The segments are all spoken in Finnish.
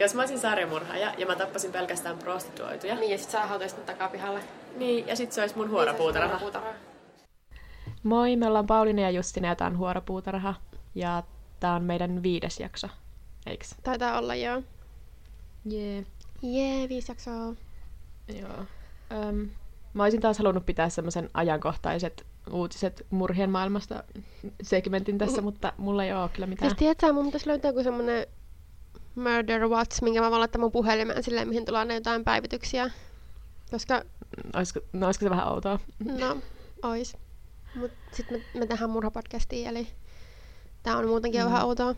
Jos mä olisin sarjamurhaaja ja mä tappasin pelkästään prostituoituja. Niin, ja sit sä hautaisit mun takapihalle. Niin, ja sit se olisi mun huoropuutarha. Moi, me ollaan Pauliina ja Justine ja tää on Huoropuutarha. Ja tää on meidän 5. jakso, eiks? Taitaa olla, joo. Jee, 5 jaksoa. Joo. Mä olisin taas halunnut pitää semmosen ajankohtaiset uutiset murhien maailmasta segmentin tässä, mutta mulla ei oo kyllä mitään. Jos tiedät sä, mun pitäis löytää joku semmonen Murder Watch, minkä mä voin laittaa mun puhelimeen silleen, mihin tulee jotain päivityksiä. Koska... Olisiko se vähän outoa? No, ois. Mut sit me tehdään murhapodcastia, eli tää on muutenkin vähän outoa.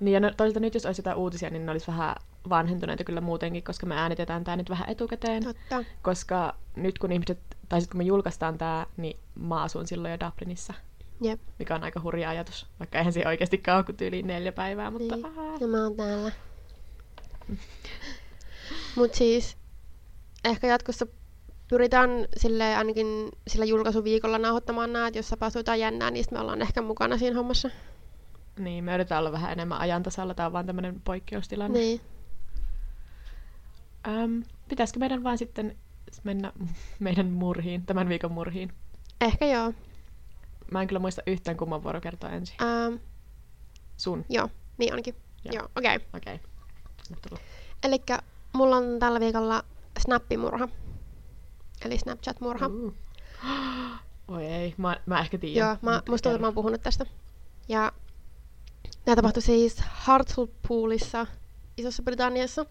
Niin ja toisaalta nyt jos olisi jotain uutisia, niin ne olisi vähän vanhentuneita kyllä muutenkin, koska me äänitetään tää nyt vähän etukäteen. Totta. Koska nyt kun ihmiset, tai sit kun me julkaistaan tää, niin mä asun silloin jo Dublinissa. Jep. Mikä on aika hurja ajatus, vaikka eihän se oikeastikaan ole kuin tyyliin 4 päivää, mutta... Niin. Ja mä oon täällä. Mut siis, ehkä jatkossa pyritään sille ainakin sillä julkaisuviikolla nauhoittamaan nää, että jos tapahtuu jotain jännää, niin me ollaan ehkä mukana siinä hommassa. Niin, me yritetään olla vähän enemmän ajantasalla, tää on vaan tämmönen poikkeustilanne. Niin. Pitäisikö meidän vaan sitten mennä meidän murhiin, tämän viikon murhiin? Ehkä joo. Mä en kyllä muista yhtään kumman vuoro kertoa ensin. Sun? Joo, niin onkin. Joo, okei. Elikkä mulla on tällä viikolla snappimurha. Eli Snapchat-murha. Oi ei, mä ehkä tiedän. Joo, musta tuntuu, mä oon puhunut tästä. Ja nää tapahtui siis Hartlepoolissa, Isossa-Britanniassa.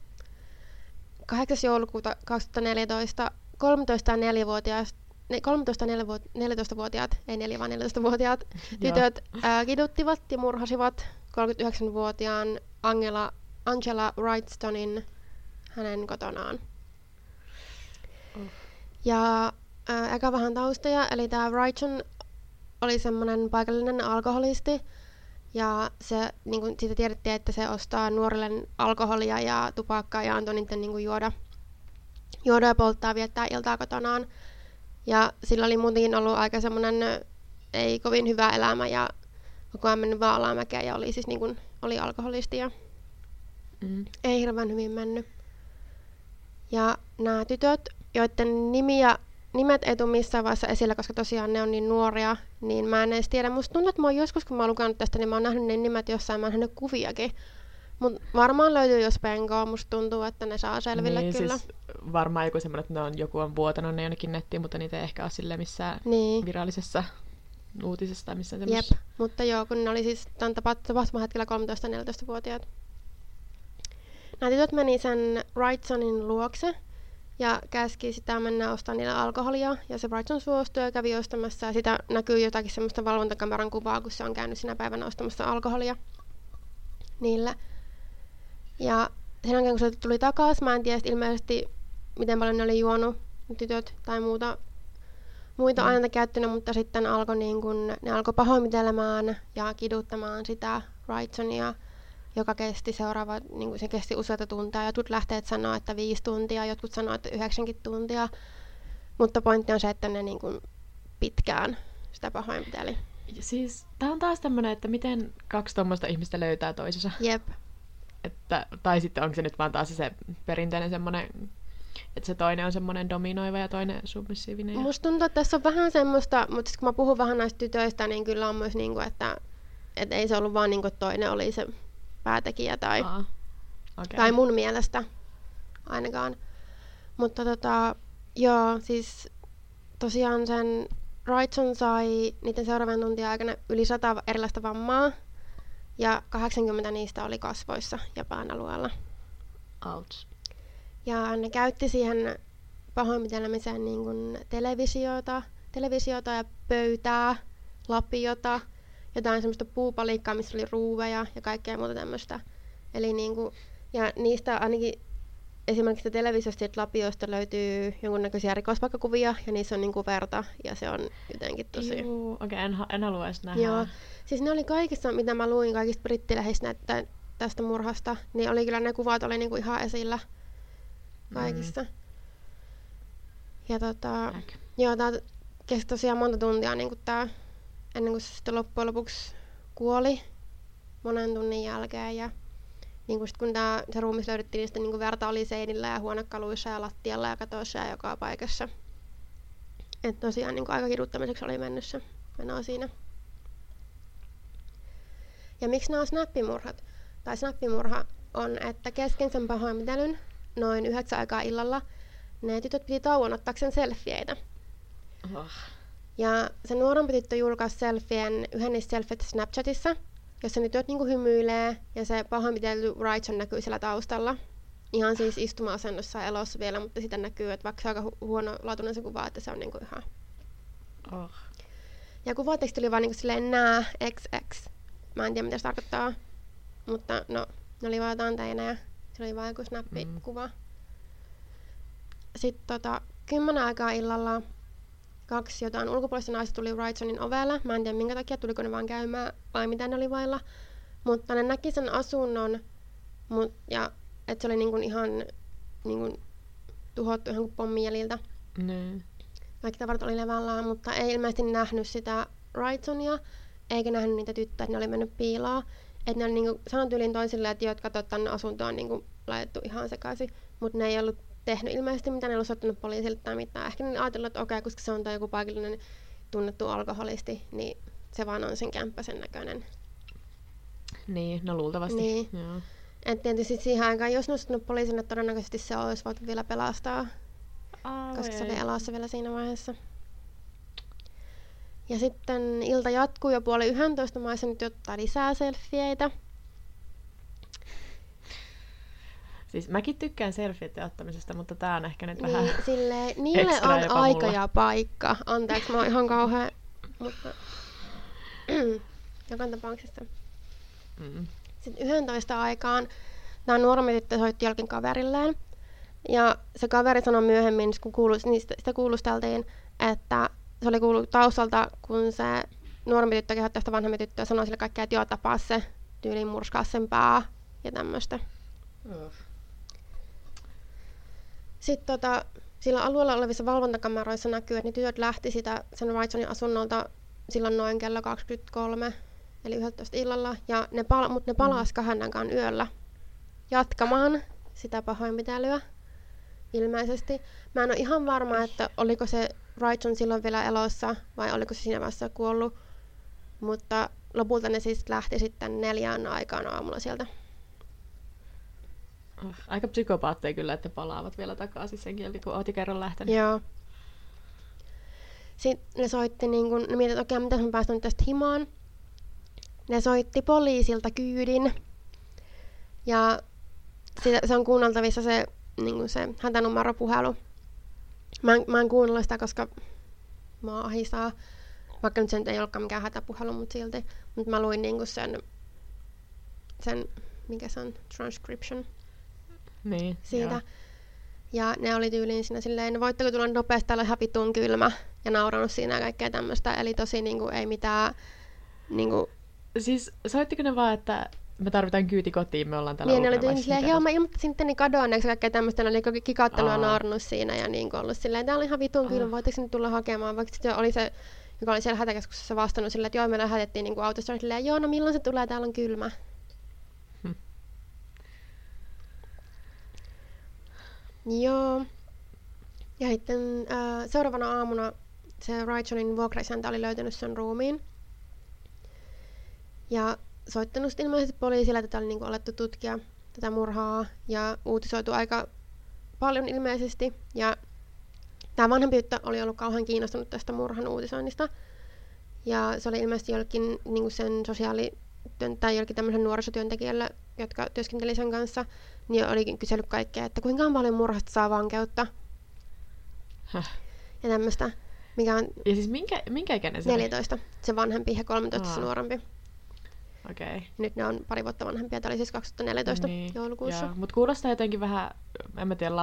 8. joulukuuta 2014 14-vuotiaat tytöt kiduttivat ja murhasivat 39-vuotiaan Angela Wrightsonin hänen kotonaan. Ja eka vähän taustoja, eli tämä Wrightson oli semmoinen paikallinen alkoholisti, ja se, niin kun siitä tiedettiin, että se ostaa nuorille alkoholia ja tupakkaa ja antoi niiden niin kun juoda ja polttaa, viettää iltaa kotonaan. Ja sillä oli muutenkin ollut aika semmoinen ei kovin hyvä elämä ja koko ajan mennyt vaan alamäkeä ja oli siis niin kuin, oli alkoholisti ja ei hirveän hyvin mennyt. Ja nämä tytöt, joiden nimet ei tule missään vaiheessa esillä, koska tosiaan ne on niin nuoria, niin mä en edes tiedä. Musta tuntuu, että mä oon joskus, kun mä oon lukenut tästä, niin mä oon nähnyt ne nimet jossain, mä oon nähnyt kuviakin. Mut varmaan löytyy jos penkoa, musta tuntuu, että ne saa selville niin, kyllä. Siis varmaan joku semmoinen, että ne on, joku on vuotanut ne jonnekin nettiin, mutta niitä ei ehkä ole silleen missään niin virallisessa uutisessa tai missään semmoisessa. Jep, mutta joo, kun ne oli siis tämän tapahtumahetkellä 13-14-vuotiaat. Nämä tytöt meni sen Wrightsonin luokse ja käski sitä mennä ostamaan niillä alkoholia. Ja se Wrightson suostui ja kävi ostamassa ja sitä näkyy jotakin semmoista valvontakameran kuvaa, kun se on käynyt sinä päivänä ostamassa alkoholia niillä. Ja sen jälkeen, kun se tuli takaisin, mä en tiedä ilmeisesti, miten paljon ne oli juonut tytöt tai muita aineita käyttänyt, mutta sitten alkoi niin kun, ne alkoi pahoinpitelemään ja kiduttamaan sitä Wrightsonia, joka kesti niin kun se kesti useita tunteja. Jotkut lähteet sanoo, että 5 tuntia, jotkut sanoo, että 9 tuntia. Mutta pointti on se, että ne niin kun pitkään sitä pahoinpiteli. Ja siis tää on taas tämmönen, että miten 2 tommoista ihmistä löytää toisensa. Jep. Että, tai sitten onko se nyt vaan taas se perinteinen semmoinen, että se toinen on semmoinen dominoiva ja toinen submissiivinen. Ja... Musta tuntuu, että tässä on vähän semmoista, mutta siis kun mä puhun vähän näistä tytöistä, niin kyllä on myös, niinku, että ei se ollut vaan niinku toinen oli se päätekijä tai, okay, tai mun mielestä ainakaan. Mutta joo, siis tosiaan sen Wrightson sai niiden seuraavien tuntien aikana yli 100 erilaista vammaa. Ja 80 niistä oli kasvoissa ja päänalueella. Ouch. Ja ne käytti siihen pahoinpitelemiseen niin kuin televisiota ja pöytää, lapiota, jotain semmoista puupalikkaa, missä oli ruuveja ja kaikkea muuta tämmöistä. Eli niin kuin, ja niistä ainakin esimerkiksi televisiosta ja lapioista löytyy jonkunnäköisiä rikospaikkakuvia ja niissä on niin kuin verta ja se on jotenkin tosi... Juu, okei, en halua edes nähdä. Joo. Siis ne oli kaikissa, mitä mä luin kaikista brittilähistä tästä murhasta, niin oli kyllä ne kuvat oli niinku ihan esillä kaikissa. Ja joo, tää kesti tosiaan monta tuntia niinku tää, ennen kuin se sitten loppujen lopuksi kuoli. monen tunnin jälkeen. Ja niin sit kun se ruumis löydettiin, niin sitten niin verta oli seinillä ja huonekaluissa ja lattialla ja katoissa ja joka paikassa. Et tosiaan niin aika kiduttamiseksi oli mennyt se menoa siinä. Ja miksi nämä on snappimurhat? Tai snappimurha on, että kesken sen pahoinpitelyn noin 9 aikaa illalla ne tytöt piti tauon ottaakseen selfieitä. Oh. Ja se nuorempi tyttö julkaisi selfien, yhden niistä selfiet Snapchatissa, jossa ne tytöt niinku hymyilee ja se pahoinpitelty Wrightson näkyy siellä taustalla. Ihan siis istuma-asennossa elossa vielä, mutta sitä näkyy, että vaikka se on aika huonolaatuinen se kuva, että se on niinku ihan... Oh. Ja kuvateksti oli vaan niinku silleen nää, XX. Mä en tiedä mitä se tarkoittaa, mutta no, ne oli vaan jotain teinejä. Se oli vaan joku snappikuva. Sitten 10 aikaa illalla 2 jotain ulkopuolista naista tuli Wrightsonin ovelle. Mä en tiedä minkä takia, tuliko ne vaan käymään vai mitä ne oli vailla. Mutta ne näki sen asunnon, ja että se oli niinku ihan niinku tuhottu ihan kuin pommin jäljiltä. Nee. Kaikki tavarat oli levällään, mutta ei ilmeisesti nähnyt sitä Wrightsonia. Eikä nähnyt niitä tyttöjä, että ne oli mennyt piilaan. Että ne oli niinku sanonut yliin toisille, että jotka tänne asuntoon on niinku laitettu ihan sekaisin. Mutta ne ei ollut tehnyt ilmeisesti mitään, ne ei ollut soittanut poliisille tai mitään. Ehkä ne ajatellut, että okei, koska se on joku paikallinen tunnettu alkoholisti, niin se vaan on sen kämppä sen näköinen. Niin, no luultavasti. Niin. Joo. Et tietysti siihen aikaan, jos ne olisi soittanut poliisille, todennäköisesti se olisi voitu vielä pelastaa. Koska se oli elossa vielä siinä vaiheessa. Ja sitten ilta jatkuu jo 10:30 maissa nyt ottaa lisää selfieitä. Siis mäkin tykkään selfieiden ottamisesta, mutta tää on ehkä nyt niin, vähän silleen, niille on aika mulla. Ja paikka. Anteeksi, mä oon ihan kauhea, mutta joka tapauksessa. Mm. Sitten 11 aikaan tää nuorempi tyttö soitti jollekin kaverilleen. Ja se kaveri sanoi myöhemmin, kun sitä kuulusteltiin, että se oli kuullut taustalta, kun se nuorempi tyttö kehotti sitä vanhempi tyttöä ja sanoi sille kaikkea, että joo, tapaa se, tyyliin murskaa sen pää ja tämmöistä. Oh. Sitten sillä alueella olevissa valvontakameroissa näkyy, että ne tytöt lähti sitä sen Wrightsonin asunnolta silloin noin kello 23, eli 11 illalla, ja ne palasi kahdenkaan yöllä jatkamaan sitä pahoinpitelyä ilmeisesti. Mä en ole ihan varma, että oliko se Wrightson silloin vielä elossa, vai oliko se siinä vaiheessa kuollut, mutta lopulta ne siis lähti sitten 4 aikaan aamulla sieltä. Aika psykopaatteja kyllä, että palaavat vielä takaisin sen jälkeen, kun oot kerran lähtenyt. Joo. Sitten ne soitti, ne mietit, että okei, mitäs mä päästän nyt tästä himaan. Ne soitti poliisilta kyydin, ja se on kuunneltavissa se hätänumeropuhelu. Mä en kuunnella sitä, koska mä oon ahisaa, vaikka nyt se ei olekaan mikään hätäpuhelu, mutta silti. Mutta mä luin sen, mikä se on, transcription niin, siitä. Joo. Ja ne oli tyyliin siinä silleen, voitteko tulla nopeasti, täällä on ihan vitun kylmä ja nauranut siinä ja kaikkea tämmöistä. Eli tosi ei mitään... Siis soittiko ne vaan, että... Me tarvitaan kyyti kotiin, me ollaan täällä niin, ulkona. Niin, ne oli silleen, joo, mä ilmoittasin tänne kadonneeksi kaikkea tämmöistä, ne oli kikattanut ja naarnut siinä ja ollut silleen, täällä on ihan vitun kylmä, voitteko nyt tulla hakemaan, vaikka sitten oli se, joka oli siellä hätäkeskuksessa vastannut silleen, että joo, me lähetettiin autosta, silleen, joo, no milloin se tulee, täällä on kylmä. Joo. Ja sitten seuraavana aamuna se Wrightsonin vuokraisäntä oli löytänyt sen ruumiin. Ja soittanut sitten ilmeisesti poliisille, että oli alettu tutkia tätä murhaa ja uutisoitu aika paljon ilmeisesti. Ja tämä vanhempi tyttö oli ollut kauhean kiinnostunut tästä murhan uutisoinnista. Ja se oli ilmeisesti jollekin sen tai jollekin tämmöisen nuorisotyöntekijälle, jotka työskenteli sen kanssa, niin oli kysellyt kaikkea, että kuinka paljon murhasta saa vankeutta. Häh. Ja tämmöistä. Mikä on ja siis minkä ikäinen se 14. Se vanhempi ja 13 se nuorempi. Okay. Nyt ne on pari vuotta vanhempia, tämä oli siis 2014 joulukuussa. Mutta kuulostaa jotenkin vähän, en mä tiedä,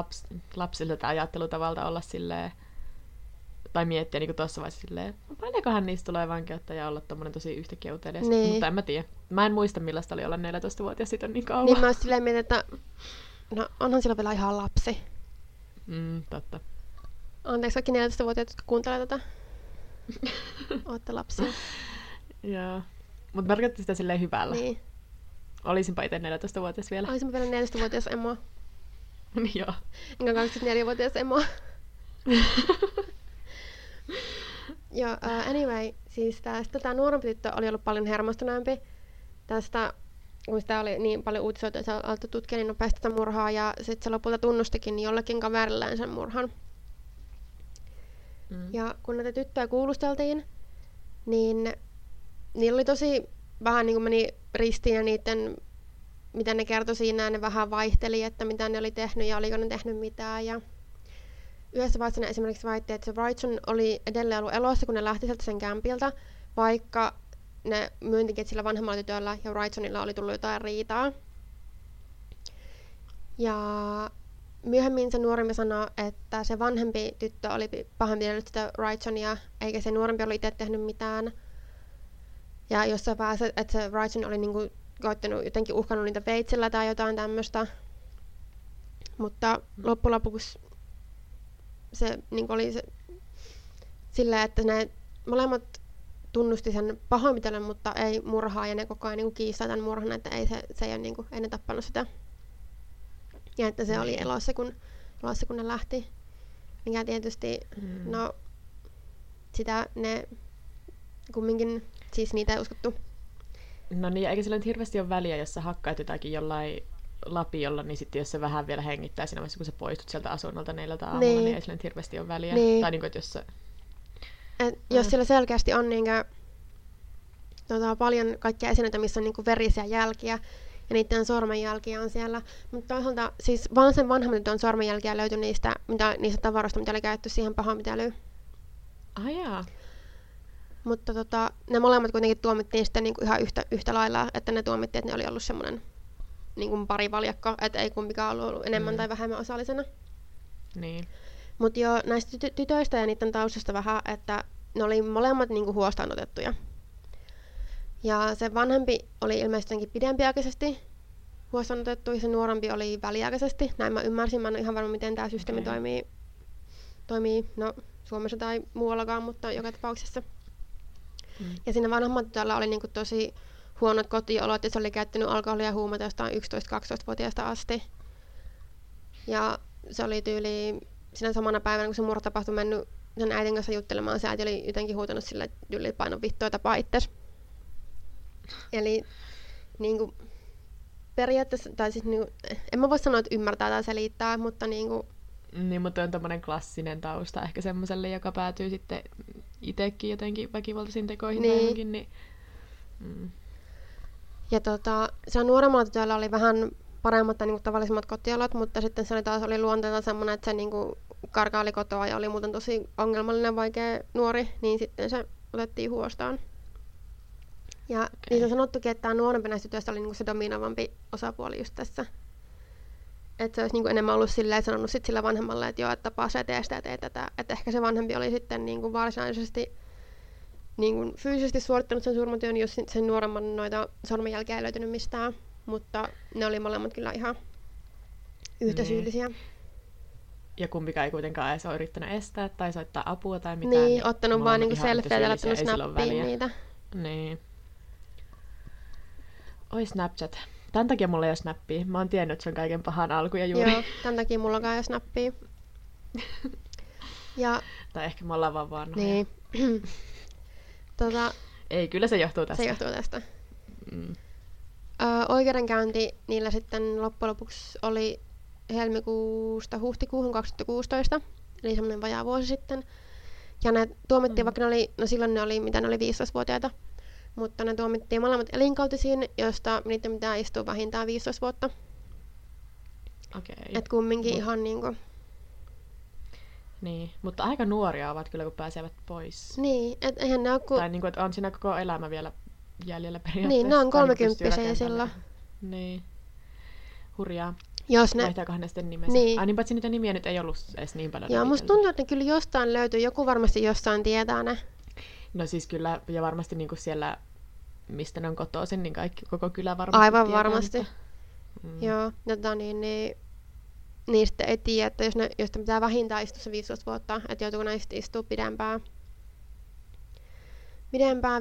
lapsilta ajattelutavalta olla silleen, tai miettiä niin kuin tuossa vaiheessa silleen, paljonkohan niistä tulee vankeutta ja olla tommonen tosi yhtäkkiä utelias, mutta en mä tiedä. Mä en muista millaista oli olla 14-vuotias, siitä on niin kauan. Niin mä oon silleen mietin, että no onhan sillä vielä ihan lapsi. Totta. Anteeksi kaikki 14-vuotiaat, jotka kuuntelee tätä. Ootte lapsia. Joo. Mutta mä tarkoitin sitä silleen hyvällä. Niin. Olisinpa itse 14-vuotias vielä. Olisinpa vielä 14-vuotias emoa. Joo. Enkä 24-vuotias emoa. Joo, anyway, siis tämä nuorempi tyttö oli ollut paljon hermostuneempi tästä, kun sitä oli niin paljon uutisoitu, että se alkoi tutkia niin nopeasti tätä murhaa, ja sitten se lopulta tunnustikin jollekin kaverillään sen murhan. Mm. Ja kun näitä tyttöjä kuulusteltiin, niin niillä oli tosi vähän niin kuin meni ristiin ja niiden, mitä ne kertoi siinä, ne vähän vaihteli, että mitä ne oli tehnyt ja oliko ne tehnyt mitään. Ja yhdessä vaiheessa ne esimerkiksi väitti, että se Wrightson oli edelleen ollut elossa, kun ne lähti sieltä sen kämpiltä, vaikka ne myöntikin, että sillä vanhemmalla tytöllä ja Wrightsonilla oli tullut jotain riitaa. Ja myöhemmin se nuorempi sanoi, että se vanhempi tyttö oli pahoinpidellyt sitä Wrightsonia, eikä se nuorempi ollut itse tehnyt mitään. Ja jossain vaiheessa, että se Wrightson oli niinku koittanut jotenkin uhkannut niitä veitsellä tai jotain tämmöistä. Mutta loppujen lopuksi se niinku oli se, sillä, että ne molemmat tunnusti sen pahoinpitelyn, mutta ei murhaa, ja ne koko ajan niinku kiistaa tämän murhan, että se ei ole niinku ennen tappanut sitä. Ja että se oli elossa, kun ne lähti. Mikä tietysti, no, sitä ne kumminkin, siis niitä ei uskottu. No niin, eikä sillä nyt hirveästi ole väliä, jos sä hakkaat jotakin jollain lapiolla, niin sitten jos se vähän vielä hengittää siinä vaiheessa, kun sä poistut sieltä asunnolta 4 aamulla, niin ei sillä nyt hirveästi ole väliä. Niin. Tai niin kuin, että jos sä... jos siellä selkeästi on niinkö, paljon kaikkia esineitä, missä on niinku verisiä jälkiä, ja niiden sormenjälkiä on siellä. Mutta toisaalta siis vaan sen vanhemman tytön sormenjälkiä löytyi niistä tavaroista, mitä oli käytetty siihen pahoinpitelyyn. Ajaa. Mutta ne molemmat kuitenkin tuomittiin sitten niinku ihan yhtä lailla, että ne tuomittiin, että ne oli ollut semmoinen niinku parivaljakko, että ei kumpikaan ollut enemmän tai vähemmän osallisena. Niin. Mutta joo, näistä tytöistä ja niiden taustasta vähän, että ne oli molemmat niinku huostaanotettuja. Ja se vanhempi oli ilmeisesti pidempiaikaisesti huostaanotettu, ja se nuorempi oli väliaikaisesti. Näin mä ymmärsin, mä en ole ihan varma, miten tämä systeemi toimii no, Suomessa tai muuallakaan, mutta joka tapauksessa. Mm. Ja siinä vanhemmalla tytöllä oli niinku tosi huonot kotiolot, ja se oli käyttänyt alkoholia ja huumeita jostain 11-12-vuotiaasta asti. Ja se oli tyyli sinä samana päivänä, kun se murha tapahtui, mennyt sen äitin kanssa juttelemaan. Se äiti oli jotenkin huutanut sillä tyyli painon vittua tapaa itses. Eli niinku periaatteessa, tai siis niinku, en mä voi sanoa, että ymmärtää tai selittää, mutta niinku... Niin, mutta on tämmönen klassinen tausta ehkä semmoselle, joka päätyy sitten itsekin jotenkin väkivaltaisiin tekoihin niin. Tai johonkin, niin... Mm. Ja se nuoremmalla tytöllä oli vähän paremmat tai niinku tavallisimmat kotiolot, mutta sitten se oli taas luonteelta semmonen, että se niinku karkaili kotoa ja oli muuten tosi ongelmallinen, vaikea nuori, niin sitten se otettiin huostaan. Ja okay. Niin on sanottukin, että tämä nuorempi näistä tytöistä oli niinku se dominoivampi osapuoli just tässä. Että se olisi niinku enemmän ollut silleen sanonut sit sillä vanhemmalle, että joo, että tapaa se tee sitä ja tee tätä. Että ehkä se vanhempi oli sitten niinku varsinaisesti niinku fyysisesti suorittanut sen surmatyön, jos sen nuoremman noita sormenjälkiä ei löytynyt mistään. Mutta ne oli molemmat kyllä ihan yhtäsyyllisiä. Niin. Ja kumpikaan ei kuitenkaan edes ole yrittänyt estää tai soittaa apua tai mitään. Niin, niin ottanut vaan niinku selfieä ja laittanut snappiin niitä. Niin. Oi Snapchat. Tän takia mulla ei ole snappia. Mä oon tiennyt, että se on kaiken pahan alku ja juuri. Joo, tän takia mullakaan ei ole snappia. Ja... Tai ehkä me ollaan vaan vanhoja. Niin. Ei, kyllä se johtuu tästä. Se johtuu tästä. Mm. Oikeudenkäynti niillä sitten loppujen lopuksi oli helmikuusta huhtikuuhun 2016. Eli semmoinen vajaa vuosi sitten. Ja ne tuomittiin, vaikka ne oli, no silloin ne oli, mitä ne oli 15-vuotiaita. Mutta ne tuomittiin molemmat elinkautisiin, josta niiden pitää istua vähintään 15 vuotta. Okei. Et kumminkin ihan niinku... Niin, mutta aika nuoria ovat kyllä, kun pääsevät pois. Niin, et eihän ne oo ku... Tai niinku, et on siinä koko elämä vielä jäljellä periaatteessa. Niin, ne on 30-vuotiaita silloin. Niin. Hurjaa. Jos ne... Vaihtaakohan ne sitten nimensä? Niin. Ai niin, paitsi niitä nimiä nyt ei ollut edes niin paljon. Joo, musta tuntuu, että ne kyllä jostain löytyy. Joku varmasti jostain tietää ne. No siis kyllä, ja varmasti niinku siellä, mistä ne on kotoisin, niin kaikki, koko kylä varmasti aivan tietää, varmasti. Mutta... Mm. Joo, niin sitten ei tiedä, että jos ne pitää vähintään istua se 15 vuotta, että joutuuko ne sitten istua pidempään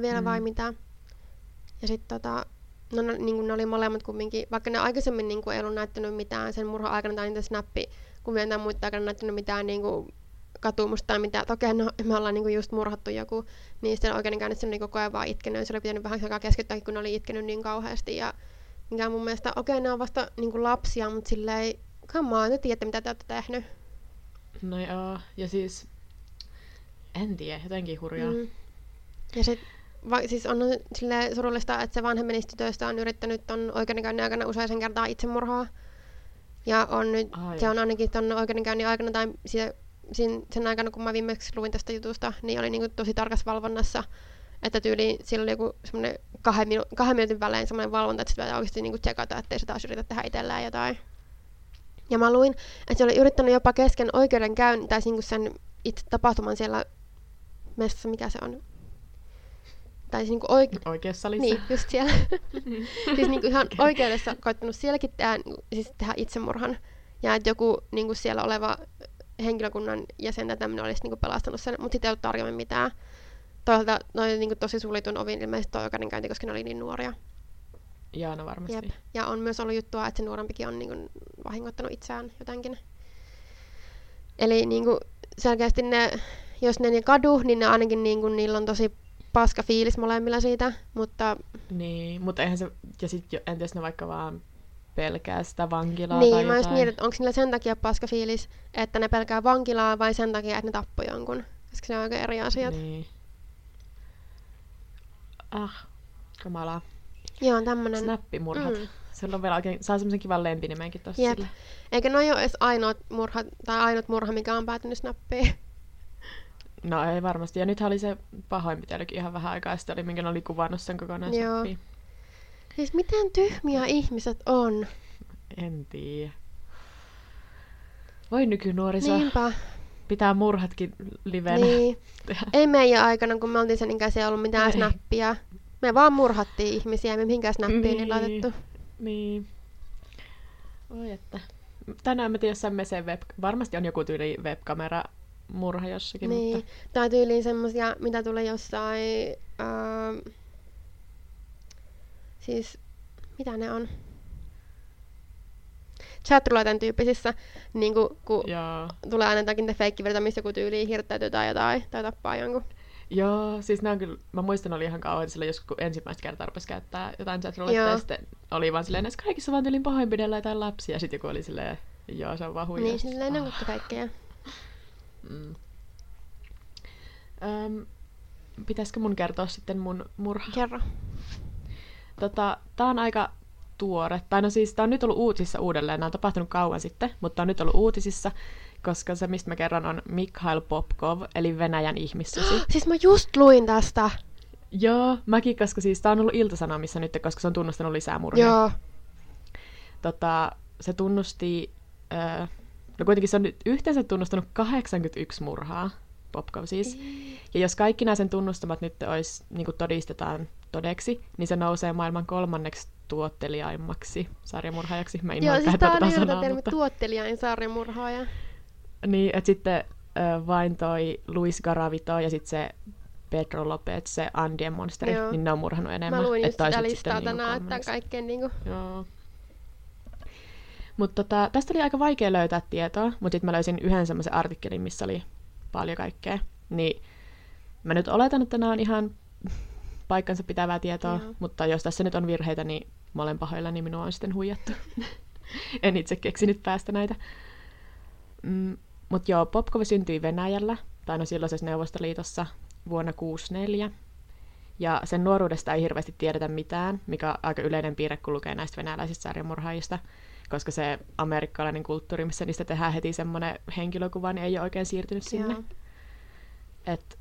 vielä vai mitä. Ja sitten no niin ne oli molemmat kumminkin, vaikka ne aikaisemmin niin kuin ei ollut näyttänyt mitään sen murhan aikana tai niitä snappikuvia tai muita aikana näyttänyt mitään niin kuin katumusta tai mitään. Toki no, me ollaan niin kuin just murhattu joku, niin sitten oikeudenkäynnissä oli koko ajan vaan itkenyt. Se oli pitänyt vähän aikaa keskittää, kun ne oli itkenyt niin kauheasti. Ja mikä mun mielestä, okei, ne on vasta niin kuin lapsia, mutta silleen, come on, te tiedätte mitä te olette tehnyt. No joo, ja siis en tiedä, jotenkin hurjaa. Mm. Ja sit, siis on silleen surullista, että se vanhemmeni tytöistä on yrittänyt ton oikeudenkäynnin aikana usein kertaa itsemurhaa. Ja on nyt, se on ainakin ton oikeudenkäynnin aikana tai sen aikana, kun mä viimeksi luin tästä jutusta, niin oli niinku tosi tarkassa valvonnassa. Että tyyliin sillä oli joku semmoinen 2 minuutin välein semmoinen valvonta, että sitä pitää oikeasti niinku tsekata, ettei se taas yritä tehdä itsellään jotain. Ja mä luin, että se oli yrittänyt jopa kesken oikeudenkäynnin, tai niinku sen itse tapahtuman siellä messassa, mikä se on. Tai niinku oikeassa salissa. Niin, just siellä. Siis niinku ihan oikeudessa koittanut sielläkin tehdä itsemurhan. Ja että joku niinku siellä oleva henkilökunnan jäsen tai tämmöinen olisi niinku pelastanut sen, mutta sitten ei ollut tarjoamme mitään. Toisaalta ne oli niinku tosi sulitun ovin ilmeisesti tuo oikeudenkäynti, koska ne oli niin nuoria. Jaa, no varmasti. Jep. Ja on myös ollut juttua, että se nuorempikin on niinku vahingoittanut itseään jotenkin. Eli niinku selkeästi ne, jos ne ei kadu, niin ne ainakin niinku, niillä on tosi paska fiilis molemmilla siitä, mutta... Niin, mutta eihän se... Ja sitten entäs ne vaikka vaan pelkää sitä vankilaa niin, tai jotain? Niin, mä just mietin, että onko niillä sen takia paska fiilis, että ne pelkää vankilaa vai sen takia, että ne tappoi jonkun? Koska se on aika eri asiat. Niin. Ah, kamalaa. Joo, tämmönen... Snappimurhat. Mm. Sillä on vielä oikein... Saa semmosen kivan lempinimenkin tossa sille. Eikä ne ole edes ainoat murhat, tai ainut murha, mikä on päätynyt snappiin. No ei varmasti. Ja nythän oli se pahoinpitelykin ihan vähän aikaa sitten, minkä ne oli kuvannut sen kokonaan snappiin. Siis miten tyhmiä ihmiset on? En tiedä. Voi nykynuoriso. Niinpä. Pitää murhatkin livenä. Niin. Ei meidän aikana, kun me oltiin sen ikäisiä, ollut mitään snappia. Me vaan murhattiin ihmisiä, me mihinkään snappiin niin laitettu. Niin. Voi että. Tänään mä tiedän jossain meseen varmasti on joku tyyli webkamera murha jossakin, niin, mutta... Tai tyyliin semmosia, mitä tulee jossain... Siis, mitä ne on? Chatruleiden tyyppisissä, niin kun tulee aina jotakin te feikkiverta, missä joku tyyliin hirttäytyy tai jotain, tai tappaa jonkun. Joo, siis ne on kyllä, mä muistan, oli ihan kauan, sillä joskus ensimmäistä kertaa rupesi käyttää jotain chatruletta, ja sitten oli vaan silleen, että kaikissa vaan tyyliin pahoinpidellä jotain lapsia, ja sitten joku oli silleen, joo, se on vaan huijasta. Niin, silleen on kuttu kaikkea. Mm. Pitäisikö mun kertoa sitten mun murha? Kerro. Tää on aika tuore. Tai no siis tää on nyt ollut uutisissa uudelleen. Nää on tapahtunut kauan sitten, mutta tää on nyt ollut uutisissa, koska se mistä mä kerron on Mikhail Popkov, eli Venäjän ihmissusi. Siis mä just luin tästä! Joo, mäkin, koska siis tää on ollut Ilta-Sanomissa nyt, koska se on tunnustanut lisää murhia. Joo. Se tunnusti... No kuitenkin se on nyt yhteensä tunnustanut 81 murhaa, Popkov siis. Ja jos kaikki nämä sen tunnustamat nyt olisi, niin kuin todistetaan todeksi, niin se nousee maailman 3. tuotteliaimmaksi sarjamurhaajaksi. Mä en siis tää on sanaa, mutta... tuotteliain sarjamurhaaja. Niin, että sitten vain toi Luis Garavito ja sitten se Pedro López, se Andien monsteri, joo, niin ne on murhannut enemmän. Mä luin just sitä listaa tänään, että kaikkeen niinku... Joo. Mutta tästä oli aika vaikea löytää tietoa, mutta sitten mä löysin yhden semmoisen artikkelin, missä oli paljon kaikkea. Niin mä nyt oletan, että nämä on ihan paikkansa pitävää tietoa, mutta jos tässä nyt on virheitä, niin mä olen pahoilla, niin minua on sitten huijattu. En itse keksinyt päästä näitä. Mutta joo, Popkov syntyi Venäjällä, tai no silloisessa Neuvostoliitossa, vuonna 1964. Ja sen nuoruudesta ei hirveästi tiedetä mitään, mikä on aika yleinen piirre, kun lukee näistä venäläisistä sarjamurhaajista. Koska se amerikkalainen kulttuuri, missä niistä tehdään heti semmoinen henkilökuva, niin ei ole oikein siirtynyt sinne. Et,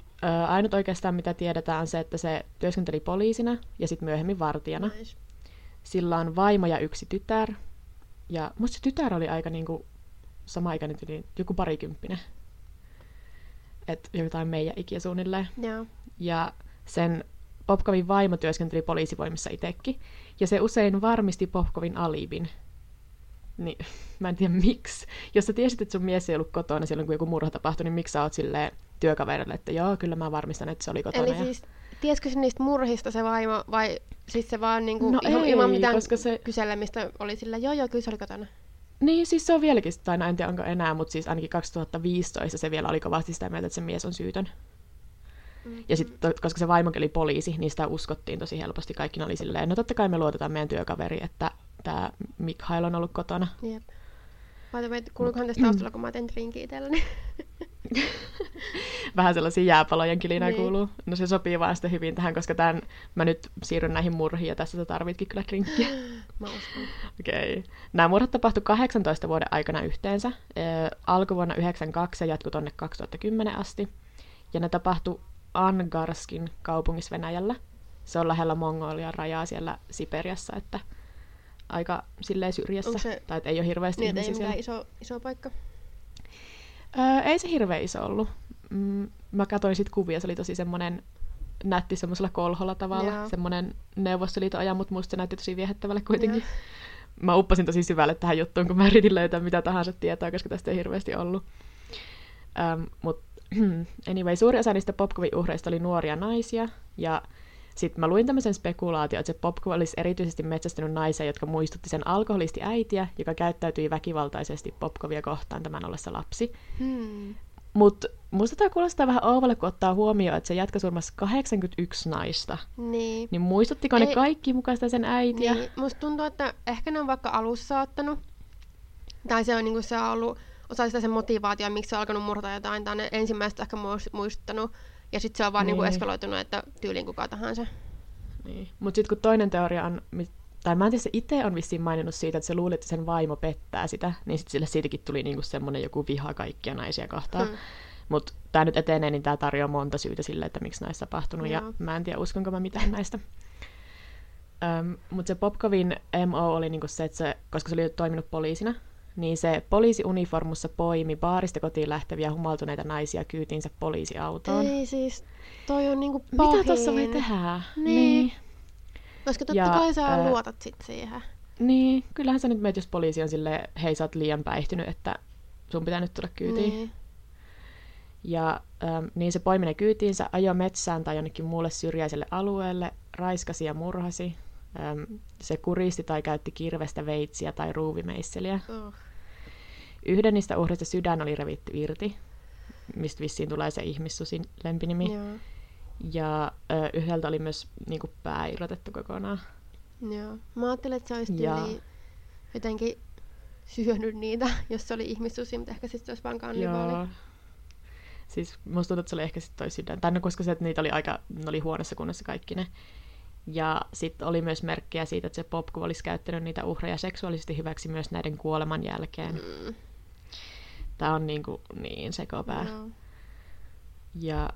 ainut oikeastaan mitä tiedetään on se, että se työskenteli poliisina ja sitten myöhemmin vartijana. Nice. Sillä on vaimo ja 1 tytär. Ja musta se tytär oli aika niinku sama-aikainen, joku parikymppinen. Et jotain meidän ikiä suunnilleen. Yeah. Ja sen Popkovin vaimo työskenteli poliisivoimissa itsekin. Ja se usein varmisti Popkovin alibin. Niin, mä en tiedä miksi. Jos sä tiesit, että sun mies ei ollut kotona silloin, kun joku murha tapahtui, niin miksi sä oot silleen työkaverille, että joo, kyllä mä varmistan, että se oli kotona. Eli siis Tiesikö se niistä murhista se vaimo, vai siis se vaan niinku no ihan ei, ilman mitään se... kyselemistä oli sillä, joo, kyllä se oli kotona. Niin, siis se on vieläkin, tai en tiedä onko enää, mutta siis ainakin 2015 se vielä oli kovasti sitä mieltä, että se mies on syytön. Mm-hmm. Ja sitten, koska se vaimokin oli poliisi, niin sitä uskottiin tosi helposti. Kaikki oli silleen, no totta kai me luotetaan meidän työkaveri, että tämä Mikhail on ollut kotona. Jep. Kuuluukohan tästä taustalla, kun mä teen drinkiä tällainen? Vähän sellaisia jääpalojen kilinää kuuluu. No se sopii vaan sitten hyvin tähän, koska tämän, mä nyt siirryn näihin murhiin ja tässä sä tarvitkin kyllä drinkkiä. Mä uskon. Okay. Nämä murhat tapahtui 18 vuoden aikana yhteensä. Alkuvuonna 1992 ja jatkui tonne 2010 asti. Ja ne tapahtui Angarskin kaupungissa Venäjällä. Se on lähellä Mongolian rajaa siellä Siperiassa, että aika silleen syrjässä. Se... Tai ei ole hirveästi niin, ihmisiä siellä. Ei mikään iso paikka? Ei se hirveän iso ollut. Mä katsoin sit kuvia, se oli tosi semmonen nätti semmoisella kolholla tavalla. Jaa. Semmonen Neuvostoliiton ajan, mutta musta se näytti tosi viehättävälle kuitenkin. Jaa. Mä uppasin tosi syvälle tähän juttuun, kun mä yritin löytää mitä tahansa tietoa, koska tästä ei hirveästi ollut. Mutta anyway, suuri osa niistä Popkovin uhreista oli nuoria naisia, ja sitten mä luin tämmöisen spekulaatio, että se Popkov olisi erityisesti metsästänyt naisia, jotka muistutti sen alkoholisti äitiä, joka käyttäytyi väkivaltaisesti Popkovia kohtaan tämän ollessa lapsi. Mutta musta tämä kuulostaa vähän ouvalle, kun ottaa huomioon, että se jätkä surmasi 81 naista. Niin muistuttiko ne kaikki mukaan sitä sen äitiä? Niin. Musta tuntuu, että ehkä ne on vaikka alussa ottanut, tai se on, niin kuin se on ollut osa sitä sen motivaatioon, miksi se on alkanut murhata jotain, tai ne ensimmäistä ehkä muistuttanut. Ja sitten se on vaan niin eskaloitunut, että tyyliin kuka tahansa. Niin. Mutta sitten kun toinen teoria on, tai mä en tiedä, se itse on vissiin maininnut siitä, että se luuli, että sen vaimo pettää sitä, niin sitten sille siitäkin tuli niinku semmoinen joku viha kaikkia naisia kohtaan. Mutta tämä nyt etenee, niin tämä tarjoaa monta syytä sille, että miksi näissä tapahtunut, ja mä en tiedä, uskonko mä mitään näistä. Mutta se Popkovin MO oli niinku se, että se, koska se oli toiminut poliisina, niin se poliisiuniformussa poimi baarista kotiin lähteviä humaltuneita naisia kyytiinsä poliisiautoon. Ei siis, toi on niinku pahin. Mitä tossa voi tehdä? Niin. Koska totta kai sä luotat sit siihen. Niin, kyllähän sä nyt meet, jos poliisi on silleen, hei sä oot liian päihtynyt, että sun pitää nyt tulla kyytiin. Niin. Ja niin se poimi ne kyytiinsä, ajoi metsään tai jonnekin muulle syrjäiselle alueelle, raiskasi ja murhasi. Se kuristi tai käytti kirvestä, veitsiä tai ruuvimeisseliä. Yhden niistä uhrista sydän oli revitty irti, mistä vissiin tulee se ihmissusin lempinimi. Joo. Ja yhdeltä oli myös niin kuin, pää irrotettu kokonaan. Joo. Mä ajattelin, että se olisi tyyliin jotenkin syönyt niitä, jos se oli ihmissusi, mutta ehkä sitten se olisi vaan kannibaali. Joo. Siis musta tuntuu, että se oli ehkä sitten toi sydän. Tänne, koska se, että niitä oli aika, ne oli huonossa kunnossa kaikki ne. Ja sitten oli myös merkkejä siitä, että se Popkov olisi käyttänyt niitä uhreja seksuaalisesti hyväksi myös näiden kuoleman jälkeen. Tää on niinku niin sekopää. Ja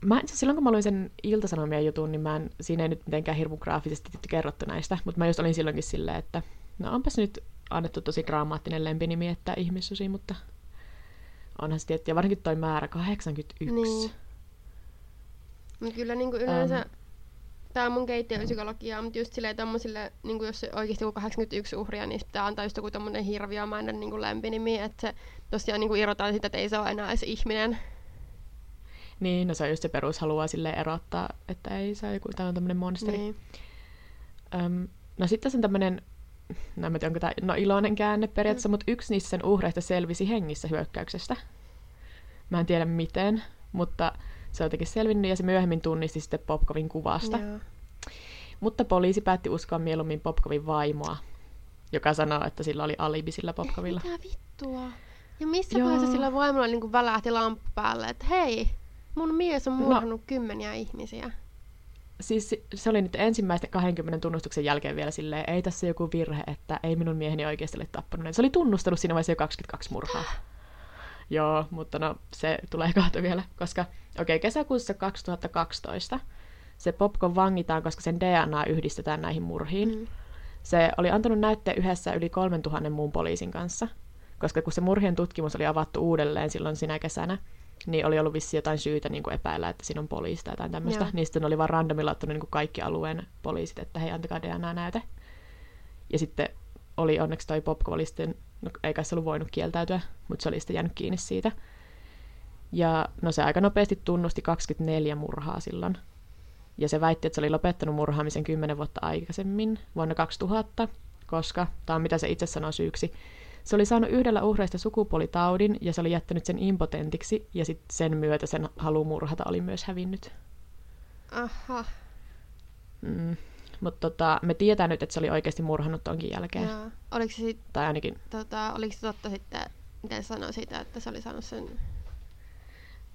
mä, silloin kun mä luin sen Ilta-Sanomien jutun, niin siinä ei nyt mitenkään hirveän graafisesti kerrottu näistä, mutta mä just olin silloinkin silleen, että no onpas nyt annettu tosi dramaattinen lempinimi, että ihmissusi, mutta onhan se tietty. Ja varsinkin toi määrä 81. Niin. Kyllä niinku yleensä... Tää on mun keittiöpsykologiaa, mutta just silleen tommosille, niin jos oikeesti 81 uhria, niin pitää antaa just joku tommonen hirviömäinen niin lämpinimi, että se tosiaan niin irrotaan sitä, että ei se ole enää edes ihminen. Niin, no se on just se perus, haluaa silleen erottaa, että ei se ole joku, tää on tämmönen monsteri. Niin. No sitten tässä on tämmönen, no en tiedä onko tää, no iloinen käänne periaatteessa, mutta yksi niistä sen uhreista selvisi hengissä hyökkäyksestä. Mä en tiedä miten, mutta... Se on jotenkin selvinnyt ja se myöhemmin tunnisti sitten Popkovin kuvasta. Joo. Mutta poliisi päätti uskoa mieluummin Popkovin vaimoa, joka sanoo, että sillä oli alibi sillä Popkovilla. Mitä vittua? Ja missä kohdassa sillä vaimolla niin välähti lamppu päälle, että hei, mun mies on murhannut kymmeniä ihmisiä. Siis se oli nyt ensimmäisten 20 tunnustuksen jälkeen vielä silleen, ei tässä joku virhe, että ei minun mieheni oikeasti ole tappanut. Se oli tunnustanut siinä vaiheessa jo 22 murhaa. Joo, mutta no se tulee kohta vielä, koska kesäkuussa 2012 se Popkov vangitaan, koska sen DNA yhdistetään näihin murhiin. Se oli antanut näytteen yhdessä yli 3000 muun poliisin kanssa, koska kun se murhien tutkimus oli avattu uudelleen silloin sinä kesänä, niin oli ollut vissiin jotain syytä niin kuin epäillä, että siinä on poliisi tai jotain tämmöistä. Niin sitten oli vaan randomilla ottanut niin kuin kaikki alueen poliisit, että hei, antakaa DNA-näyte. Ja sitten oli onneksi toi Popkov oli sitten... No, eikä se ollut voinut kieltäytyä, mutta se oli sitten jäänyt kiinni siitä. Ja no se aika nopeasti tunnusti 24 murhaa silloin. Ja se väitti, että se oli lopettanut murhaamisen 10 vuotta aikaisemmin, vuonna 2000, koska, tämä on mitä se itse sanoo syyksi, se oli saanut yhdellä uhreista sukupuolitaudin ja se oli jättänyt sen impotentiksi ja sitten sen myötä sen halu murhata oli myös hävinnyt. Aha. Mm. Mutta me tietää nyt, että se oli oikeasti murhannut tonkin jälkeen. Joo. Oliko se tai ainakin. Oliko se totta sitten, miten sanoi siitä, että se oli saanut sen?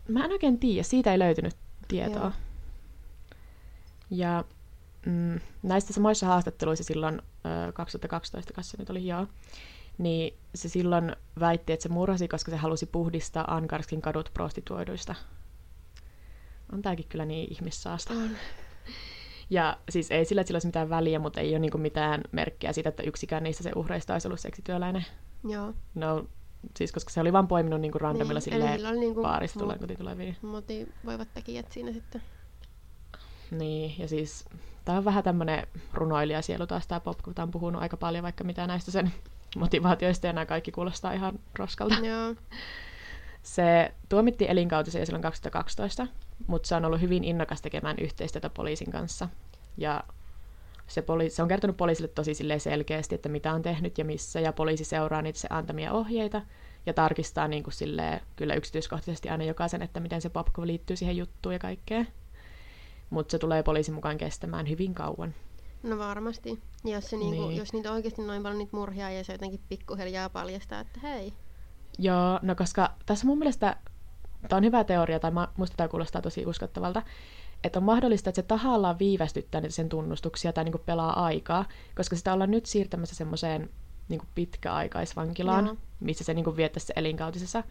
Mä en oikein tiedä, siitä ei löytynyt tietoa. Joo. Ja näistä samoissa haastatteluissa silloin 2012, kas se nyt oli, joo, niin se silloin väitti, että se murhasi, koska se halusi puhdistaa Angarskin kadut prostituoiduista. On tääkin kyllä niin ihmissaasta. Ja siis ei sillä, että sillä olisi mitään väliä, mutta ei ole niinku mitään merkkiä siitä, että yksikään niistä se uhreista olisi ollut seksityöläinen. Joo. No, siis koska se oli vaan poiminut niinku randomilla silleen niinku baarista tullaan kotiin tuleviin. Motivoivat tekijät siinä sitten. Niin, ja siis tää on vähän tämmönen runoilijasielu taas tää Popkov, tää on puhunut aika paljon vaikka mitä näistä sen motivaatioista, ja nämä kaikki kuulostaa ihan roskalta. Joo. Se tuomittiin elinkautiseen silloin 2012, mutta se on ollut hyvin innokas tekemään yhteistyötä poliisin kanssa. Ja se on kertonut poliisille tosi selkeästi, että mitä on tehnyt ja missä, ja poliisi seuraa niitä se antamia ohjeita ja tarkistaa niin kuin silleen, kyllä yksityiskohtaisesti aina jokaisen, että miten se Popkov liittyy siihen juttuun ja kaikkeen. Mutta se tulee poliisin mukaan kestämään hyvin kauan. No varmasti. Ja jos, jos niitä oikeasti noin paljon niitä murhia ja se jotenkin pikkuhiljaa paljastaa, että hei. Joo, no koska tässä mun mielestä tämä on hyvä teoria, tai musta tämä kuulostaa tosi uskottavalta, että on mahdollista, että se tahallaan viivästyttää sen tunnustuksia tai niinku pelaa aikaa, koska sitä ollaan nyt siirtämässä semmoiseen niinku pitkäaikaisvankilaan, joo, missä se niinku viettäisi se elinkautisessa.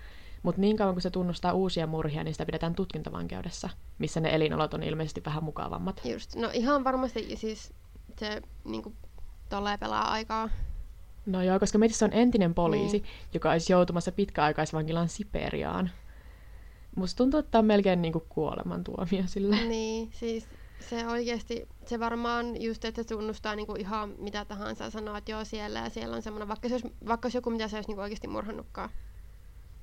Mutta niin kauan kun se tunnustaa uusia murhia, niin sitä pidetään tutkintavankeudessa, missä ne elinolot on ilmeisesti vähän mukavammat. Just, no ihan varmasti siis se niinku tolleen pelaa aikaa. No joo, koska mietissä on entinen poliisi, joka olisi joutumassa pitkäaikaisvankilaan Siperiaan. Musta tuntuu, että tämä on melkein niinku kuolemantuomio sille. Niin, siis se oikeasti, se varmaan just, että se tunnustaa niinku ihan mitä tahansa, sanoo, että joo siellä ja siellä on semmoinen, vaikka se joku mitä se olisi niinku oikeasti murhannutkaan.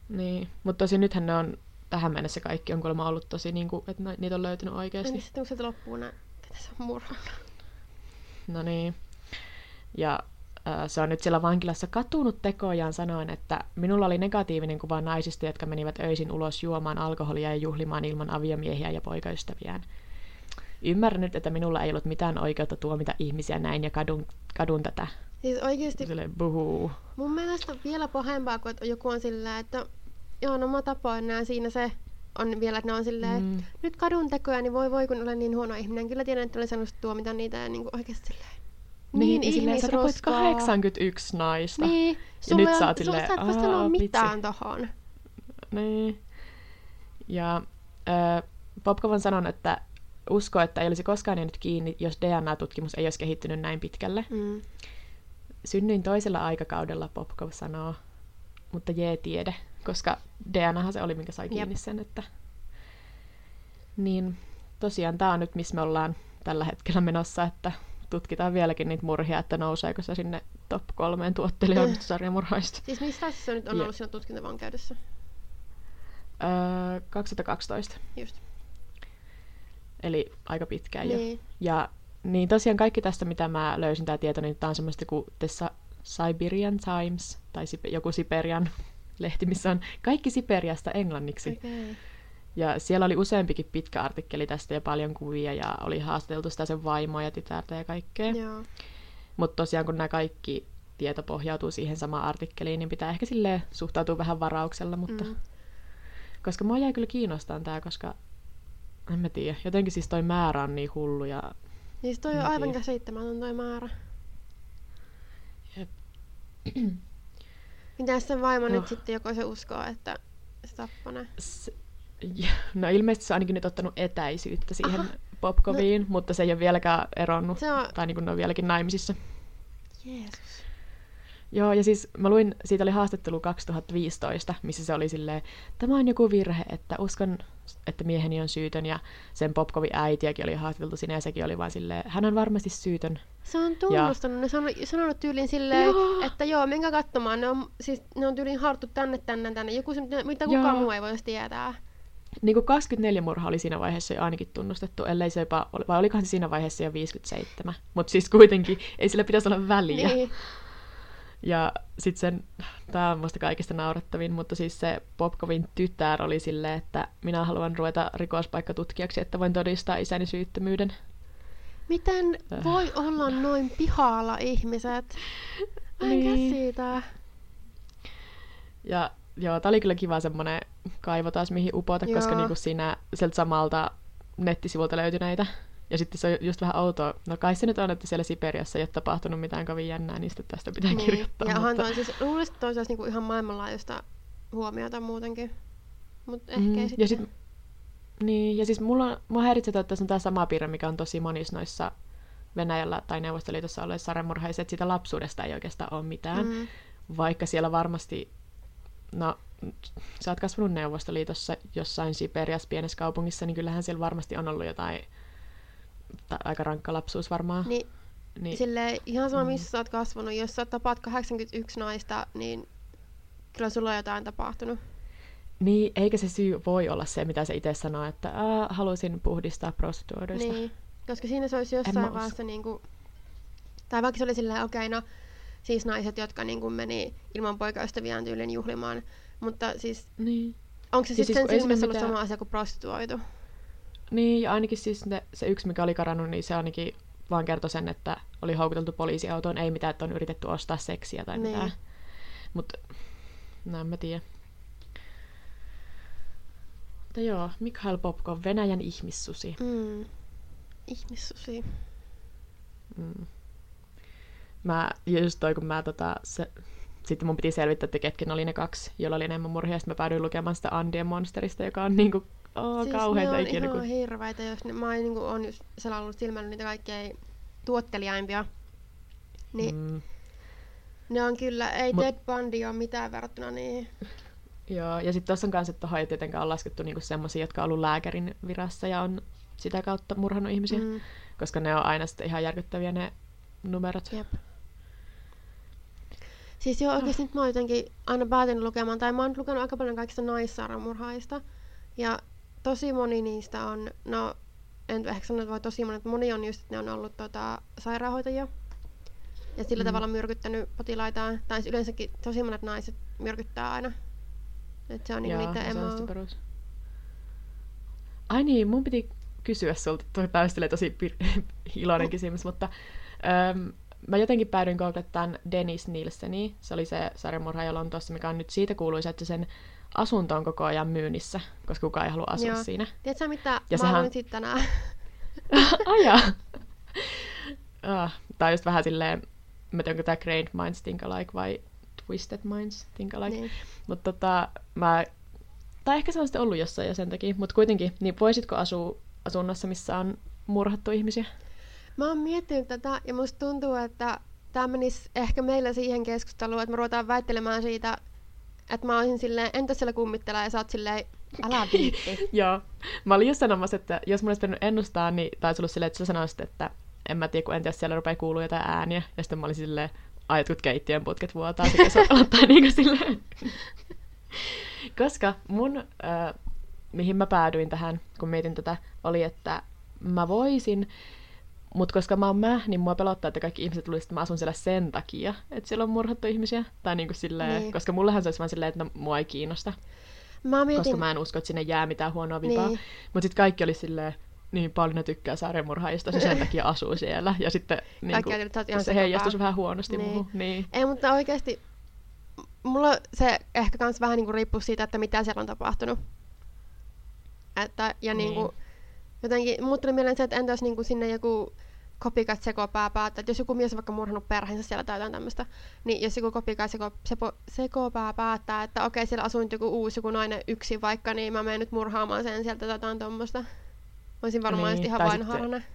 Niin, mutta tosi nythän ne on tähän mennessä kaikki on kuulemma ollut tosi, niinku, että niitä on löytynyt oikeasti. Niin, sitten onko se loppuun näin, ketä se on murhannut? No niin, ja se on nyt siellä vankilassa katunut tekojaan sanoen, että minulla oli negatiivinen kuva naisista, jotka menivät öisin ulos juomaan alkoholia ja juhlimaan ilman aviomiehiä ja poikaystäviään. Ymmärrän nyt, että minulla ei ollut mitään oikeutta tuomita ihmisiä näin ja kadun tätä. Siis oikeesti mun mielestä on vielä pahempaa, kun joku on sillä, että joo, no mä tapoin nää, siinä se on vielä, että ne on silleen, että nyt kadun tekoja, niin voi kun olen niin huono ihminen. Kyllä tiedän, että olen saanut tuomita niitä ja niin oikeesti silleen. Niin, silleen sä tapoit 81 naista. Niin, sulle ja nyt on, silleen, sulle sä et voi sanoa mitään tohon. Niin. Ja Popkov on sanonut, että usko, että ei olisi koskaan jäänyt kiinni, jos DNA-tutkimus ei olisi kehittynyt näin pitkälle. Mm. Synnyin toisella aikakaudella, Popkov sanoo, mutta tiede, koska DNAhan se oli, minkä sai kiinni sen. Että niin, tosiaan tämä on nyt, missä me ollaan tällä hetkellä menossa, että tutkitaan vieläkin niitä murhia, että nouseeko se sinne top 3 tuottelijoiden sarjamurhaista. Siis mistä se nyt on ollut siinä tutkintavankeudessa? 2012. Just. Eli aika pitkään jo. Ja niin tosiaan kaikki tästä, mitä mä löysin tää tieto, niin tää on semmoista kuin The Siberian Times, tai joku Siperian lehti, missä on kaikki Siperiasta englanniksi. Okay. Ja siellä oli useampikin pitkä artikkeli tästä ja paljon kuvia, ja oli haastateltu sitä sen vaimoa ja tytärtä ja kaikkea. Yeah. Mutta tosiaan kun nämä kaikki tieto pohjautuu siihen samaan artikkeliin, niin pitää ehkä silleen suhtautua vähän varauksella, mutta koska mua jäi kyllä kiinnostamaan tää, koska en mä tiedä, jotenkin siis toi määrä on niin hullu ja siis toi on aivan käsittämätön toi määrä. Jep. Mitäs sen vaimo nyt sitten, joko se uskoo, että se tappoi ne? No ilmeisesti se on ainakin nyt ottanut etäisyyttä siihen Popkoviin, mutta se ei ole vieläkään eronnut. Tai niin kuin ne on vieläkin naimisissa. Jeesus. Joo, ja siis mä luin, siitä oli haastattelu 2015, missä se oli silleen, tämä on joku virhe, että uskon, että mieheni on syytön, ja sen Popkovin äitiäkin oli haastateltu sinne, ja sekin oli vaan silleen, hän on varmasti syytön. Se on tunnustanut, ne sanonut tyyliin silleen, että joo, menkää katsomaan, ne on tyyliin harttu tänne, joku se, mitä kukaan muu ei voi tietää. Niin kuin 24 murhaa oli siinä vaiheessa jo ainakin tunnustettu, ellei se jopa, vai olikohan se siinä vaiheessa jo 57. Mutta siis kuitenkin ei sillä pitäisi olla väliä. Niin. Ja sitten sen, tämä on musta kaikista naurettavin, mutta siis se Popkovin tytär oli silleen, että minä haluan ruveta rikospaikkatutkijaksi, että voin todistaa isäni syyttömyyden. Miten voi olla noin pihalla ihmiset? Käsitä. Ja joo, tää oli kyllä kiva semmonen kaivo taas mihin upota, joo, koska niinku siinä sieltä samalta nettisivulta löytyi näitä. Ja sitten se on just vähän outoa. No kai se nyt on, että siellä Siperiassa ei ole tapahtunut mitään kovin jännää, niin sitten tästä pitää kirjoittaa. Ja mutta... on siis, luulisin, että toi saisi niinku ihan maailmanlaajuista huomiota muutenkin. Mut ehkä sitten. Ja sit, niin, ja siis mua häiritsee, että tässä on tää sama piirre, mikä on tosi monissa noissa Venäjällä tai Neuvostoliitossa olleissa sarjamurhaissa, että siitä lapsuudesta ei oikeastaan ole mitään. Mm. Vaikka siellä varmasti... No, sä oot kasvanut Neuvostoliitossa jossain Siperiassa pienessä kaupungissa, niin kyllähän siellä varmasti on ollut jotain aika rankka lapsuus varmaan. Niin. Silleen, ihan sama missä sä oot kasvanut, jos sä tapaat 81 naista, niin kyllä sulla on jotain tapahtunut. Niin, eikä se syy voi olla se, mitä se itse sanoo, että halusin puhdistaa prostituoiduista. Niin, koska siinä se olisi jossain vaiheessa niinku... Tai vaikka se oli silleen, okei, no... Siis naiset, jotka niin kuin meni ilman poikaystäviään tyylin juhlimaan, mutta siis niin. Onko se sitten siis, silmässä ollut sama asia kuin prostituoitu? Niin, ja ainakin siis se yksi, mikä oli karannut, niin se ainakin vaan kertoi sen, että oli houkuteltu poliisiautoon, ei mitään, että on yritetty ostaa seksiä tai niin. Mitään. Mutta en mä tiedä. Mutta joo, Mikhail Popkov, Venäjän ihmissusi. Ihmissusi. Sitten mun piti selvittää, että ketkä oli ne kaksi, jolla oli enemmän murhia, ja sitten mä päädyin lukemaan sitä Andien monsterista, joka on niinku siis kauheita ikinä. Siis ne on ihan hirveitä, jos ne, mä oon niinku selannut silmännyt niitä kaikkein tuottelijaimpia, niin ne on kyllä, ei Ted Bundy ole mitään verrattuna niihin. Joo, ja sitten tossa on kans, että tohon ei tietenkään ole laskettu niinku semmosia, jotka on ollut lääkärin virassa ja on sitä kautta murhannut ihmisiä, koska ne on aina sitten ihan järkyttäviä ne numerot. Jep. Siis joo, oikeesti nyt mä oon jotenkin aina päätänyt lukemaan, tai mä oon lukenut aika paljon kaikista naissarjamurhaista, ja tosi moni niistä on, no en ehkä sano, että voi tosi moni, mutta moni on just, että ne on ollut sairaanhoitajia, ja sillä tavalla myrkyttänyt potilaitaan, tai yleensäkin tosi monet naiset myrkyttää aina, että se on niinku niitä emaa. Ai niin, mun piti kysyä sulta, tää on tosi iloinen kysymys, mutta mä jotenkin päädyin googlettamaan Dennis Nilseniä. Se oli se sarjamurhaaja Lontoossa, mikä on nyt siitä kuuluisa, että sen asunto on koko ajan myynnissä, koska kukaan ei halua asua siinä. Tiedätkö mitä? Ja mä haluan siitä tänään. Aja! Tää on just vähän silleen, mä tiedän, onko tää Great Minds Think Alike vai Twisted Minds Think Alike. Niin. Mutta tai ehkä se on sitten ollut jossain ja sen takia, mutta kuitenkin, niin voisitko asua asunnossa, missä on murhattu ihmisiä? Mä oon miettinyt tätä, ja musta tuntuu, että tää menisi ehkä meillä siihen keskusteluun, että me ruvetaan väittelemään siitä, että mä olisin silleen, entäs siellä kummittelee, ja sä oot silleen, älä viitti. Joo. Mä olin just sanomassa, että jos mun olisi pitänyt ennustaa, niin taisi ollut silleen, että sä sanoisit, että en mä tiedä, kun entäs siellä rupeaa kuuluu jotain ääniä, ja sitten mä olin silleen, jotkut keittiön putket vuotaa, sekä se aloittaa niin kuin silleen. Koska mun, mihin mä päädyin tähän, kun mietin tätä, oli, että mä voisin... Mutta koska mä oon niin mua pelottaa, että kaikki ihmiset luulisivat, että mä asun siellä sen takia, että siellä on murhattu ihmisiä. Tai niinku silleen, niin. Koska mullahan se olisi vaan silleen, että mua ei kiinnosta. Koska mä en usko, että sinne jää mitään huonoa vipaa. Niin. Mutta sitten kaikki oli silleen, niin Pauliina tykkää sarjamurhaajista, se sen takia asuu siellä. Ja sitten niinku, se heijastuisi vähän huonosti muuhun. Niin. Ei, mutta oikeasti mulla se ehkä kans vähän niinku riippuu siitä, että mitä siellä on tapahtunut. Että, ja niinku... Jotenkin mulle tuli mieleen se, että entä jos niinku sinne joku copycat sekopää päättää, että jos joku mies on vaikka murhannut perheensä siellä tai jotain tämmöistä, niin jos joku copycat sekopää päättää, että okei, siellä asuu nyt joku nainen yksin vaikka, niin mä menen nyt murhaamaan sen sieltä jotain tommoista. Olisin varmaan niin, ihan vainoharhainen.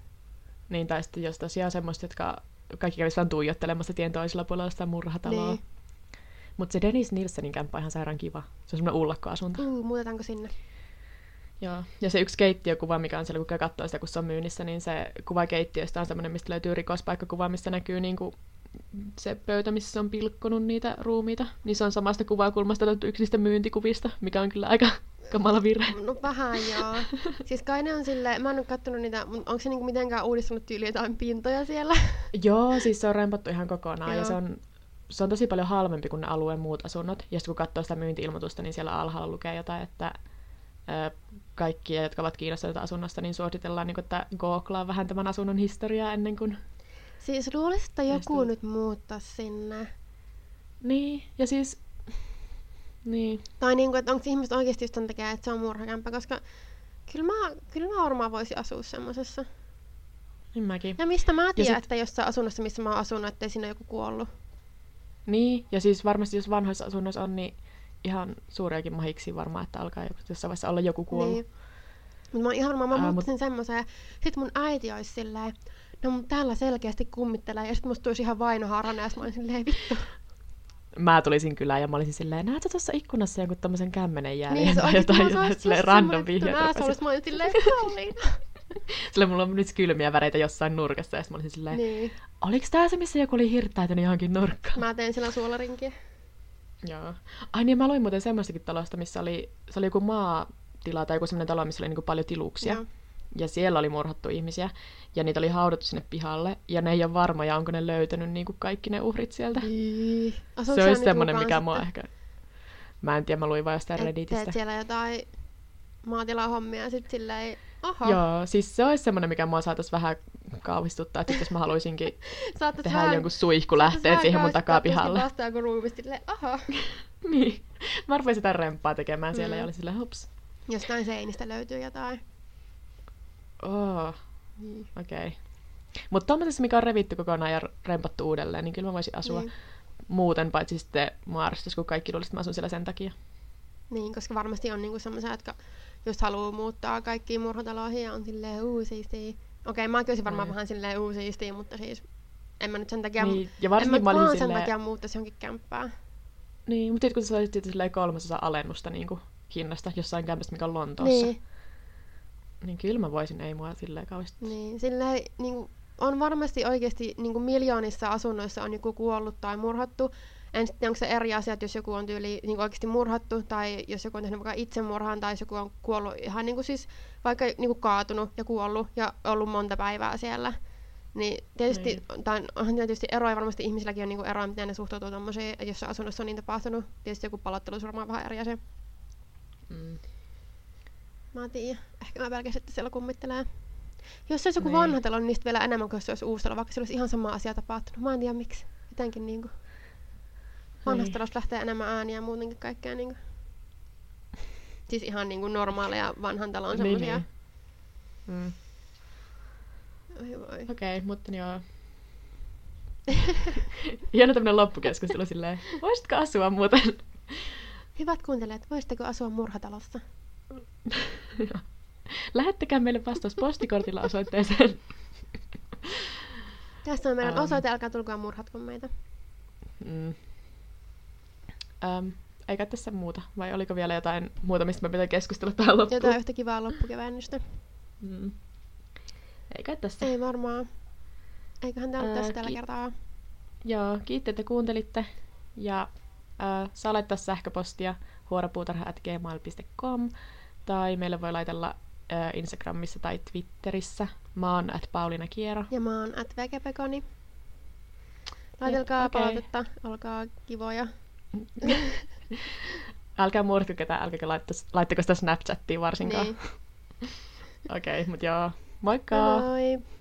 Niin, tai sitten jos tosiaan semmoista, jotka kaikki kävisivät vaan tuijottelemassa tien toisella puolella sitä murhataloa. Niin. Mutta se Dennis Nilsenin kämppä on ihan sairaan kiva. Se on semmoinen ullakkoasunto. Muutetaanko sinne? Joo. Ja se yksi keittiökuva, mikä on siellä, kun katsoo sitä, kun se on myynnissä, niin se kuva keittiöstä on semmoinen, mistä löytyy rikospaikkakuva, missä näkyy niinku se pöytä, missä se on pilkkonut niitä ruumiita. Niin se on samasta kuvakulmasta löytyy yksi niistä myyntikuvista, mikä on kyllä aika Kamala virhe. No vähän joo. Siis kai ne on silleen, mä en oo kattonut niitä, onko se niinku mitenkään uudistunut tyyli jotain pintoja siellä? Joo, siis se on rempattu ihan kokonaan ja se on tosi paljon halvempi kuin ne alueen muut asunnot. Ja sitten kun katsoo sitä myynti-ilmoitusta, niin siellä alhaalla lukee jotain, että kaikkia, jotka ovat kiinnostuneita asunnosta, niin suositellaan, niin kun, että googlaa vähän tämän asunnon historiaa ennen kuin... Siis luulisi, että joku nyt muuttaa sinne. Niin, ja siis... Niin. Tai niinku, että onko ihmiset oikeasti just tämän takia, että se on murhakämppä, koska kyllä mä varmaan voisin asua semmosessa. Niin mäkin. Ja mistä mä tiedän, että jossain asunnossa, missä mä oon asunut, ettei siinä joku kuollut. Niin, ja siis varmasti jos vanhoissa asunnoissa on, niin ihan suuriakin mahiksi varmaan, että alkaa jossain vaiheessa olla joku kuollut. Niin. Mut mä oon ihan varmaan, mä muuttasin semmoseen. Sit mun äiti ois silleen, no mun täällä selkeästi kummittelee, ja sit musta tulisi ihan vainoharana, ja mä olin silleen vittu. Mä tulisin kylään ja mä olisin silleen, näet sä tuossa ikkunassa jonkun tommosen kämmenen jäljen? Niin, se oikein, silleen random vihjaa. Mä olisin silleen, Pauliina. Silleen mulla on nyt kylmiä väreitä jossain nurkassa, ja sit mä olisin silleen, niin. Oliks tää se, missä joku oli hirttäytynyt johonkin nurkkaan? Mä tein siellä suolarinkiä. Joo. Ai niin, mä luin muuten semmoistakin talosta, missä oli, se oli joku maatila tai joku semmoinen talo, missä oli niinku paljon tiluksia. Joo. Ja siellä oli murhattu ihmisiä, ja niitä oli haudattu sinne pihalle, ja ne ei ole varmoja, onko ne löytänyt niin kuin kaikki ne uhrit sieltä. Se olisi semmoinen, mikä mua ehkä... Mä en tiedä, mä luin vaan jostain Redditistä. Teet siellä jotain maatilahommia, ja sit silleen... Oho. Joo, siis se olisi semmoinen, mikä mua saataisi vähän kauhistuttaa, että jos mä haluaisinkin tehdä jonkun suihku lähteen siihen mun takapihalle. Saattaisi vähän kauhistuttaa, kun aha. Niin. Mä rupesin sitä remppaa tekemään siellä, ja oli silleen hups. Jostain seinistä löytyy jotain. Oh, okei. Okay. Mutta tommosessa, mikä on revitty kokonaan ja rempattu uudelleen, niin kyllä mä voisin asua muuten, paitsi sitten maarastus, kun kaikki luulisivat, että mä asun siellä sen takia. Niin, koska varmasti on niinku semmoisia, jotka just haluaa muuttaa kaikkiin murhataloihin ja on silleen uusiistii. Okei, mä olisin varmaan vähän silleen uusiistii, mutta siis en mä nyt sen takia, niin, ja en mä vaan sen takia muuttaisi johonkin kämppään. Niin, mutta kun sä saisit silleen 3% alennusta niinku hinnasta jossain kämpästä, mikä on Lontoossa. Niin. Niin kyllä mä voisin, ei mua silleen kauheasti. Niin, silleen niin, on varmasti oikeasti niin miljoonissa asunnoissa on joku kuollut tai murhattu. En sitten, onko se eri asia, jos joku on tyyli niin oikeasti murhattu, tai jos joku on tehnyt vaikka itsemurhan, tai jos joku on kuollut ihan niin siis vaikka niin kaatunut ja kuollut ja ollut monta päivää siellä. Niin tietysti, tai onhan tietysti eroja, varmasti ihmisilläkin on niin eroja, miten ne suhtautuu tommosiin, jos asunnossa on niin tapahtunut. Tietysti joku palottelusurma on vähän eri asia. Mm. Mä en tiedä. Ehkä mä pelkästään, että siellä kummittelee. Jos se olisi joku vanha talo, niin niistä vielä enemmän kuin jos se olisi uusi talo, vaikka se olisi ihan sama asia tapahtunut. Mä en tiedä miksi. Jotenkin niinku... Vanhasta talosta lähtee enemmän ääniä ja muutenkin kaikkea niinku... Siis ihan niinku normaaleja vanhan talon semmosia. Niin. Okei, mutta joo. Hieno tämmönen loppukeskustelu silleen. Voisitko asua muuten? Hyvät kuuntelijat, voisitteko asua murhatalossa? Lähettäkää meille vastaus postikortilla osoitteeseen. Tässä on meidän osoite, älkää tulkaa murhatko meitä. Eikä tässä muuta, vai oliko vielä jotain muuta, mistä me pitää keskustella tähän loppuun? Jotain yhtä kivaa loppukeväännystä. Eikä tässä. Ei varmaan. Eiköhän tämä ole tässä tällä kertaa. Joo, kiitti, että kuuntelitte. Ja saa laittaa sähköpostia huorapuutarha@gmail.com. Tai meille voi laitella Instagramissa tai Twitterissä. Mä oon @pauliinakiero. Ja mä oon @vegepekoni. Laitelkaa palautetta, olkaa kivoja. Älkää murtko ketään, älkää laittako sitä Snapchattiin varsinkaan. Niin. Okei, mut joo, moikka! Moi!